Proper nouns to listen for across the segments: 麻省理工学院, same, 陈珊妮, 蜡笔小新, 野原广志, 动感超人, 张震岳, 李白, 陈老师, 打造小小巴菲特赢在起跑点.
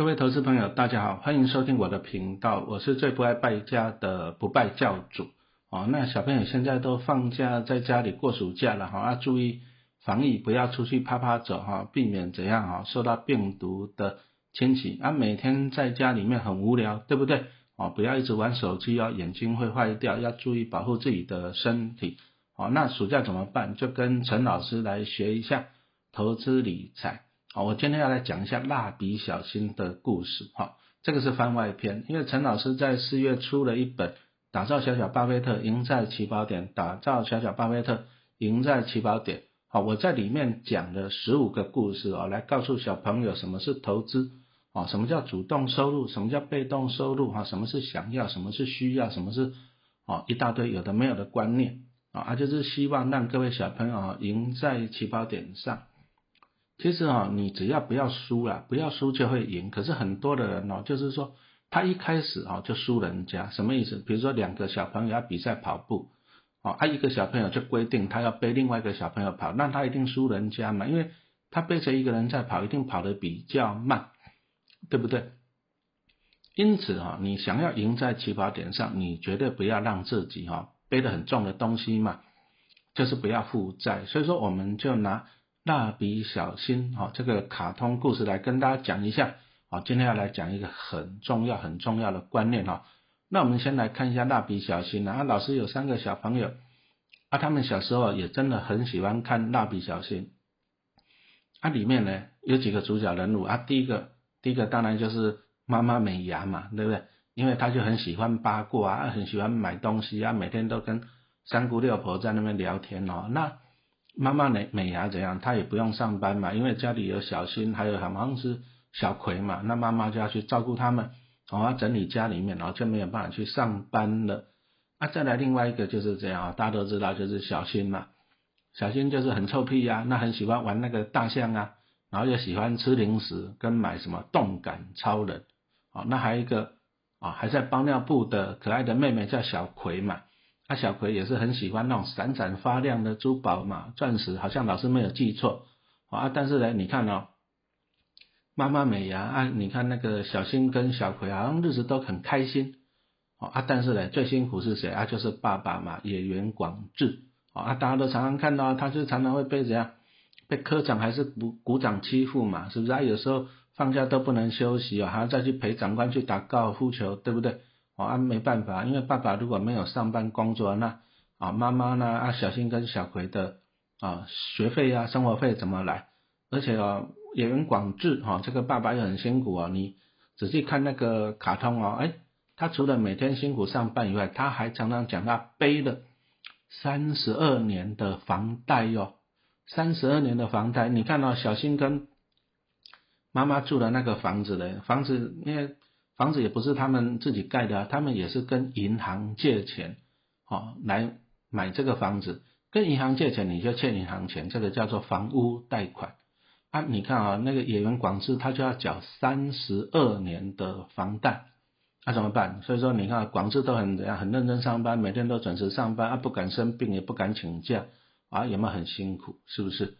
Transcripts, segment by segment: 各位投资朋友大家好，欢迎收听我的频道，我是最不爱败家的不败教主。那小朋友现在都放假，在家里过暑假了，注意防疫，不要出去啪啪走，避免怎样受到病毒的侵袭。每天在家里面很无聊，对不对？不要一直玩手机，眼睛会坏掉，要注意保护自己的身体。那暑假怎么办？就跟陈老师来学一下投资理财。我今天要来讲一下蜡笔小新的故事，这个是番外篇，因为陈老师在4月出了一本《打造小小巴菲特赢在起跑点》，打造小小巴菲特赢在起跑点。我在里面讲了15个故事，来告诉小朋友什么是投资，什么叫主动收入，什么叫被动收入，什么是想要，什么是需要，什么是一大堆有的没有的观念，就是希望让各位小朋友赢在起跑点上。其实你只要不要输啦，不要输就会赢。可是很多的人就是说他一开始就输人家，什么意思？比如说2个小朋友要比赛跑步，一个小朋友就规定他要背另外一个小朋友跑，那他一定输人家嘛，因为他背着一个人在跑，一定跑得比较慢，对不对？因此你想要赢在起跑点上，你绝对不要让自己背得很重的东西嘛，就是不要负债。所以说我们就拿蜡笔小新这个卡通故事来跟大家讲一下。今天要来讲一个很重要的观念。那我们先来看一下蜡笔小新。老师有3个小朋友，他们小时候也真的很喜欢看蜡笔小新。里面呢有几个主角人物。第一个当然就是妈妈美伢嘛，对不对？因为他就很喜欢八卦，很喜欢买东西，每天都跟三姑六婆在那边聊天。那妈妈美伢怎样，她也不用上班嘛，因为家里有小新还有好像是小葵嘛，那妈妈就要去照顾他们，要整理家里面，就没有办法去上班了。再来另外一个就是这样，大家都知道就是小新嘛，小新就是很臭屁那很喜欢玩那个大象然后又喜欢吃零食跟买什么动感超人。那还有一个还在包尿布的可爱的妹妹叫小葵嘛，小葵也是很喜欢那种闪闪发亮的珠宝嘛，钻石，好像老师没有记错。但是呢你看妈妈美伢你看那个小新跟小葵好像日子都很开心。但是呢最辛苦是谁？就是爸爸嘛，野原广志。大家都常常看到他就常常会被怎样，被科长还是股长欺负嘛，是不是？有时候放假都不能休息，还要再去陪长官去打高尔夫球，对不对？没办法，因为爸爸如果没有上班工作，那妈妈呢小新跟小葵的学费生活费怎么来？而且野原广志这个爸爸也很辛苦你仔细看那个卡通他除了每天辛苦上班以外，他还常常讲他背了32年的房贷32年的房贷。你看小新跟妈妈住的那个房子嘞，因为房子也不是他们自己盖的他们也是跟银行借钱来买这个房子。跟银行借钱你就欠银行钱，这个叫做房屋贷款。你看那个野原广志他就要缴32年的房贷，怎么办？所以说你看广志都很认真上班，每天都准时上班不敢生病也不敢请假有没有很辛苦？是不是？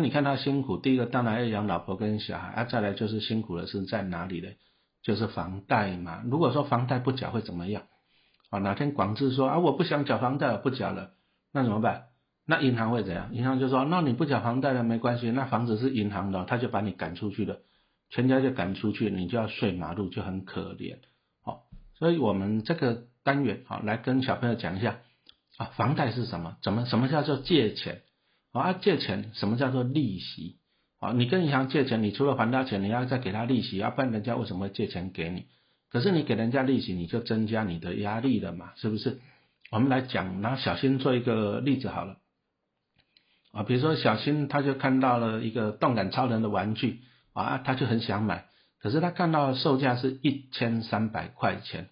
你看他辛苦，第一个当然要养老婆跟小孩再来就是辛苦的是在哪里呢？就是房贷嘛。如果说房贷不缴会怎么样？哪天广志说我不想缴房贷，我不缴了，那怎么办？那银行会怎样？银行就说那你不缴房贷了没关系，那房子是银行的他就把你赶出去了，全家就赶出去，你就要睡马路，就很可怜。所以我们这个单元来跟小朋友讲一下房贷是什么，什么叫做借钱借钱什么叫做利息。你跟银行借钱，你除了还他钱你要再给他利息，不然人家为什么会借钱给你？可是你给人家利息你就增加你的压力了嘛，是不是？我们来讲拿小新做一个例子好了。比如说小新他就看到了一个动感超人的玩具他就很想买，可是他看到的售价是1300块钱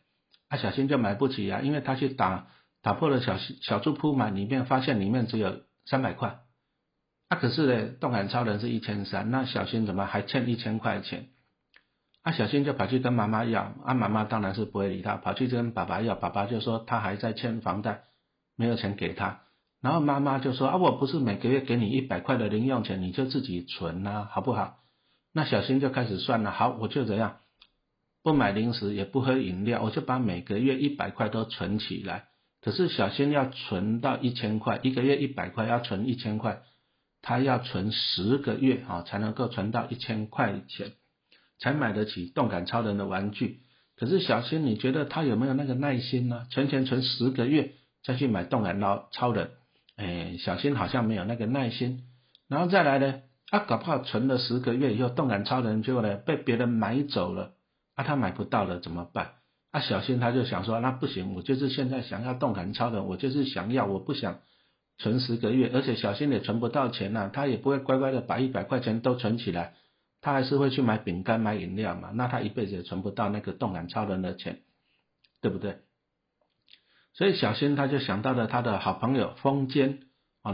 小新就买不起因为他去打破了小猪铺满里面，发现里面只有300块可是呢动感超人是1300，那小新怎么还欠1000块钱小新就跑去跟妈妈要妈妈当然是不会理他，跑去跟爸爸要，爸爸就说他还在欠房贷没有钱给他。然后妈妈就说我不是每个月给你100块的零用钱，你就自己存好不好？那小新就开始算了，好我就这样不买零食也不喝饮料，我就把每个月100块都存起来。可是小仙要存到1000块，一个月100块要存1000块，他要存10个月才能够存到1000块钱，才买得起动感超人的玩具。可是小仙，你觉得他有没有那个耐心呢？存钱存10个月再去买动感超人，小仙好像没有那个耐心。然后再来呢，搞不好存了10个月以后，动感超人结果呢被别人买走了，他买不到了怎么办？小仙他就想说，那不行，我就是现在想要动感超人，我就是想要，我不想存10个月。而且小仙也存不到钱啊，他也不会乖乖的把100块钱都存起来，他还是会去买饼干买饮料嘛，那他一辈子也存不到那个动感超人的钱，对不对？所以小仙他就想到了他的好朋友风间，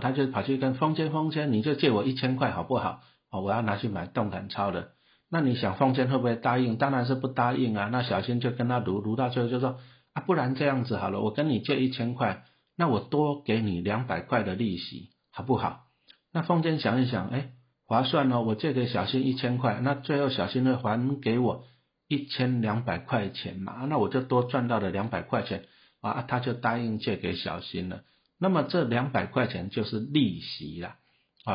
他就跑去跟风间，你就借我1000块好不好？我要拿去买动感超人。那你想风间会不会答应？当然是不答应啊。那小仙就跟他撸到最后就说，不然这样子好了，我跟你借1000块，那我多给你200块的利息好不好？那风间想一想，划算我借给小仙1000块，那最后小仙会还给我1200块钱嘛，那我就多赚到了200块钱，他就答应借给小仙了。那么这200块钱就是利息啦。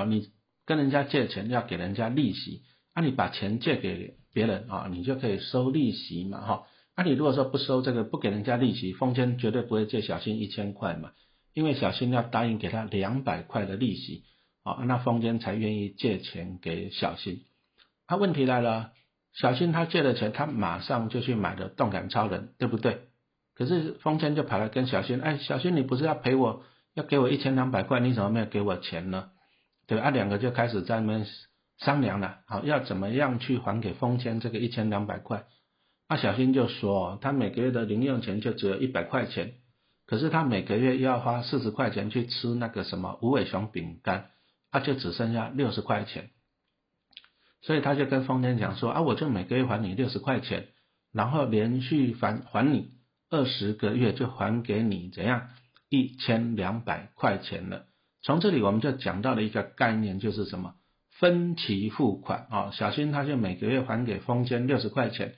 你跟人家借钱要给人家利息，你把钱借给别人，你就可以收利息嘛，你如果说不收这个，不给人家利息，风间绝对不会借小仙1000块嘛，因为小仙要答应给他200块的利息，那风间才愿意借钱给小仙。问题来了，小仙他借了钱，他马上就去买了动感超人，对不对？可是风间就跑来跟小仙，小仙，你不是要陪我，要给我1200块，你怎么没有给我钱呢？对，两个就开始在那边商量了，要怎么样去还给风间这个1200块。小仙就说，他每个月的零用钱就只有100块钱，可是他每个月要花40块钱去吃那个什么无尾熊饼干，就只剩下60块钱。所以他就跟风间讲说，我就每个月还你60块钱，然后连续还你20个月，就还给你怎样1200块钱了。从这里我们就讲到了一个概念，就是什么分期付款。小仙他就每个月还给风间60块钱，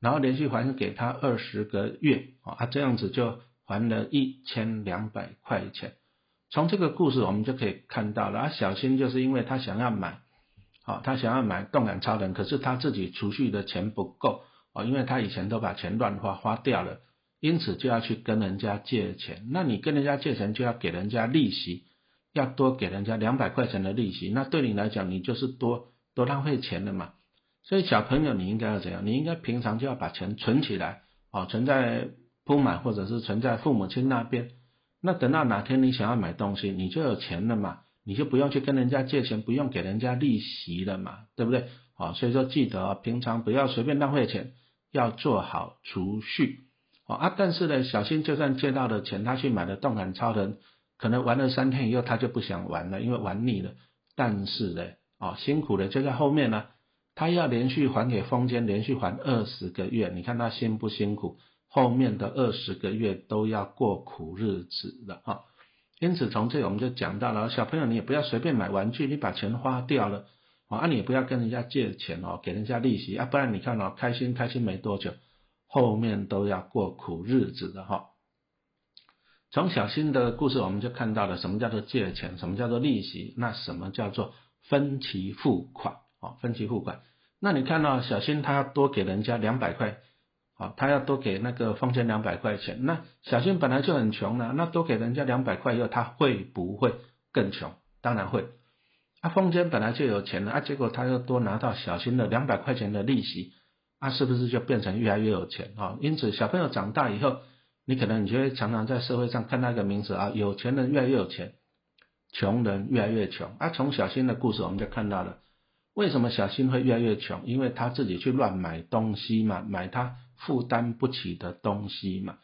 然后连续还给他20个月，这样子就还了1200块钱。从这个故事我们就可以看到了，小仙就是因为他想要买动感超人，可是他自己储蓄的钱不够，因为他以前都把钱乱花掉了，因此就要去跟人家借钱。那你跟人家借钱就要给人家利息，要多给人家200块钱的利息，那对你来讲你就是多浪费钱了嘛。所以小朋友你应该要怎样？你应该平常就要把钱存起来，存在铺满或者是存在父母亲那边，那等到哪天你想要买东西你就有钱了嘛，你就不用去跟人家借钱，不用给人家利息了嘛，对不对？所以说记得平常不要随便浪费钱，要做好储蓄。但是呢，小仙就算借到的钱，他去买了动感超人，可能玩了3天以后他就不想玩了，因为玩腻了。但是呢，辛苦的就在后面呢，他要连续还给风间，连续还20个月，你看他辛不辛苦？后面的20个月都要过苦日子了。因此从这里我们就讲到了，小朋友你也不要随便买玩具，你把钱花掉了，你也不要跟人家借钱，给人家利息，不然你看开心没多久，后面都要过苦日子的。从小仙的故事我们就看到了什么叫做借钱，什么叫做利息，那什么叫做分期付款分期付款。那你看到小仙他要多给人家200块，他要多给那个风间200块钱，那小仙本来就很穷了，那多给人家200块以后他会不会更穷？当然会。风间本来就有钱了，结果他又多拿到小仙的200块钱的利息，是不是就变成越来越有钱？因此小朋友长大以后，你可能你就会常常在社会上看到一个名词，有钱人越来越有钱，穷人越来越穷。从小仙的故事我们就看到了，为什么小仙会越来越穷？因为他自己去乱买东西嘛，买他负担不起的东西嘛。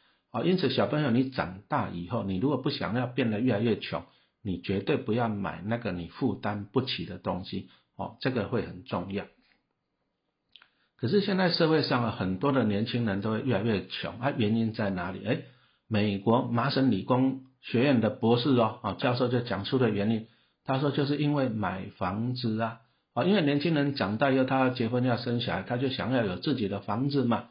因此小朋友你长大以后，你如果不想要变得越来越穷，你绝对不要买那个你负担不起的东西，这个会很重要。可是现在社会上很多的年轻人都会越来越穷，原因在哪里？美国麻省理工学院的博士教授就讲出的原因，他说就是因为买房子因为年轻人长大以后他要结婚要生小孩，他就想要有自己的房子嘛。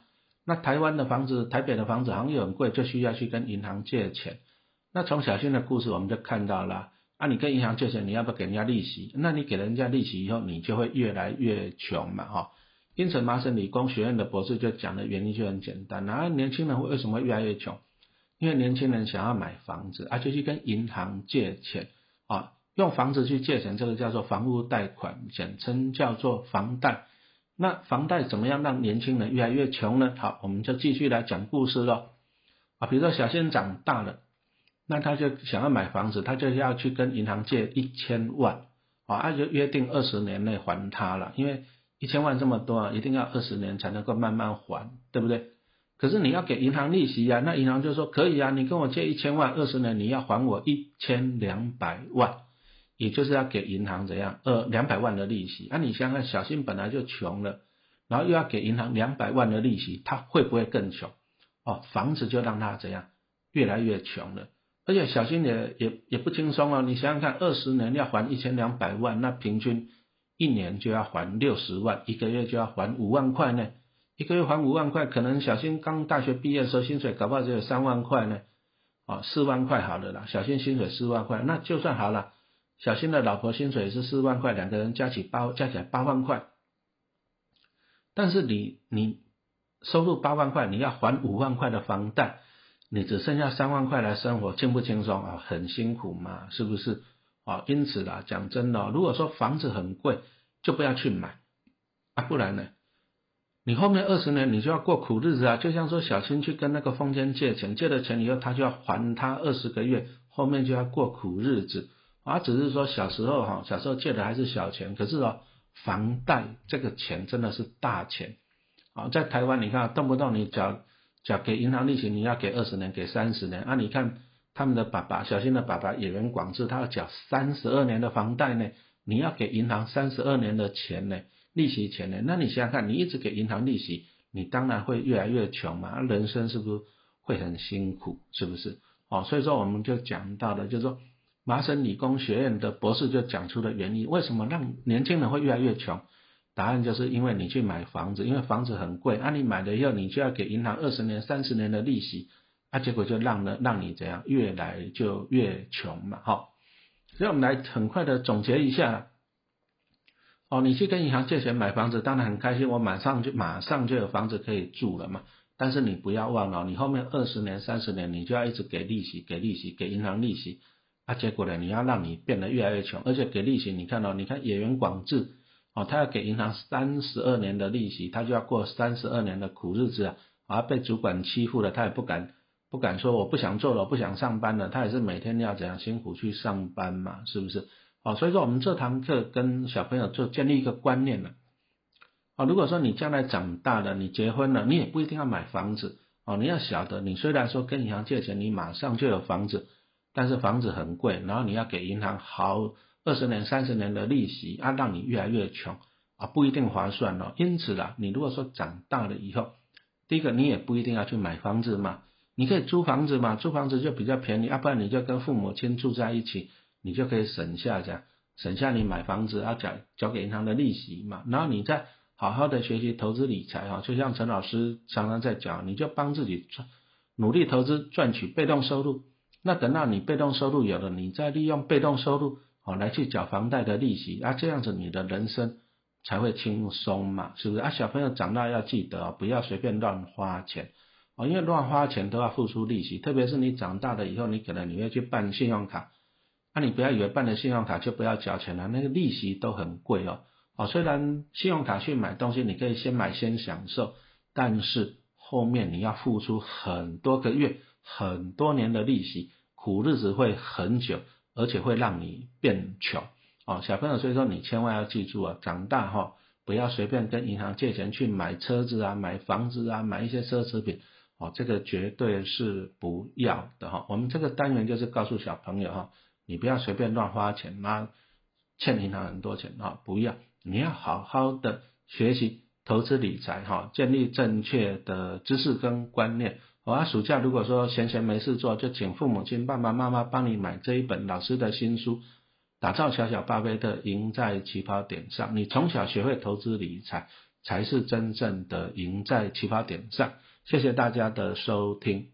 那台湾的房子、台北的房子好像又很贵，就需要去跟银行借钱。那从小新的故事我们就看到了啊，你跟银行借钱，你要不要给人家利息？那你给人家利息以后，你就会越来越穷嘛，哈。因此，麻省理工学院的博士就讲的原因就很简单，然后年轻人为什么会越来越穷？因为年轻人想要买房子，就去跟银行借钱啊，用房子去借钱，这个叫做房屋贷款，简称叫做房贷。那房贷怎么样让年轻人越来越穷呢？好，我们就继续来讲故事咯。比如说小仙长大了，那他就想要买房子，他就要去跟银行借1000万，就约定20年内还他了，因为1000万这么多，一定要20年才能够慢慢还，对不对？可是你要给银行利息啊，那银行就说可以啊，你跟我借1000万，20年你要还我1200万，也就是要给银行怎样200万的利息。你想想，小新本来就穷了，然后又要给银行200万的利息，他会不会更穷？房子就让他怎样越来越穷了。而且小新也不轻松哦，你想想看，20年要还1200万，那平均1年就要还60万，1个月就要还5万块呢。1个月还5万块，可能小新刚大学毕业的时候薪水搞不好只有3万块呢，4万块好了啦，小新薪水4万块，那就算好了，小新的老婆薪水是4万块，2个人加起来8万块。但是你收入8万块，你要还5万块的房贷，你只剩下3万块来生活，轻不轻松啊？很辛苦嘛，是不是？因此啦，讲真的如果说房子很贵，就不要去买不然呢，你后面20年你就要过苦日子啊。就像说小新去跟那个风间借钱，借了钱以后他就要还他20个月，后面就要过苦日子只是说小时候借的还是小钱，可是房贷这个钱真的是大钱在台湾你看，动不动你缴给银行利息，你要给20年，给30年你看他们的爸爸，小新的爸爸演员广志，他要缴32年的房贷呢，你要给银行32年的钱呢，利息钱呢。那你想想看，你一直给银行利息，你当然会越来越穷嘛，人生是不是会很辛苦？是不是？所以说我们就讲到了，就是说麻省理工学院的博士就讲出的原因，为什么让年轻人会越来越穷？答案就是因为你去买房子，因为房子很贵你买了以后，你就要给银行20年、30年的利息。结果就让你怎样越来就越穷嘛，所以我们来很快的总结一下你去跟银行借钱买房子，当然很开心，我马上就有房子可以住了嘛。但是你不要忘了，你后面20年、30年你就要一直给利息、给利息、给银行利息结果呢，你要让你变得越来越穷，而且给利息，你看你看野原广志他要给银行32年的利息，他就要过32年的苦日子被主管欺负了，他也不敢说我不想做了，我不想上班了，他也是每天要怎样辛苦去上班嘛，是不是？所以说我们这堂课跟小朋友建立一个观念了如果说你将来长大了，你结婚了，你也不一定要买房子你要晓得，你虽然说跟银行借钱，你马上就有房子，但是房子很贵，然后你要给银行好20年、30年的利息让你越来越穷不一定划算因此啦，你如果说长大了以后，第一个你也不一定要去买房子嘛。你可以租房子嘛，租房子就比较便宜不然你就跟父母亲住在一起，你就可以省下你买房子交给银行的利息嘛。然后你再好好的学习投资理财就像陈老师常常在讲，你就帮自己努力投资，赚取被动收入。那等到你被动收入有了，你再利用被动收入来去缴房贷的利息这样子你的人生才会轻松嘛，是不是？小朋友长大要记得不要随便乱花钱因为乱花钱都要付出利息，特别是你长大了以后，你可能你会去办信用卡你不要以为办了信用卡就不要缴钱了那个利息都很贵虽然信用卡去买东西你可以先买先享受，但是后面你要付出很多个月、很多年的利息，苦日子会很久，而且会让你变穷小朋友，所以说你千万要记住长大不要随便跟银行借钱去买车子买房子买一些奢侈品这个绝对是不要的我们这个单元就是告诉小朋友你不要随便乱花钱欠银行很多钱不要，你要好好的学习投资理财建立正确的知识跟观念暑假如果说闲没事做，就请父母亲、爸爸妈妈帮你买这一本老师的新书《打造小小巴菲特，赢在起跑点上》，你从小学会投资理财才是真正的赢在起跑点上谢谢大家的收听。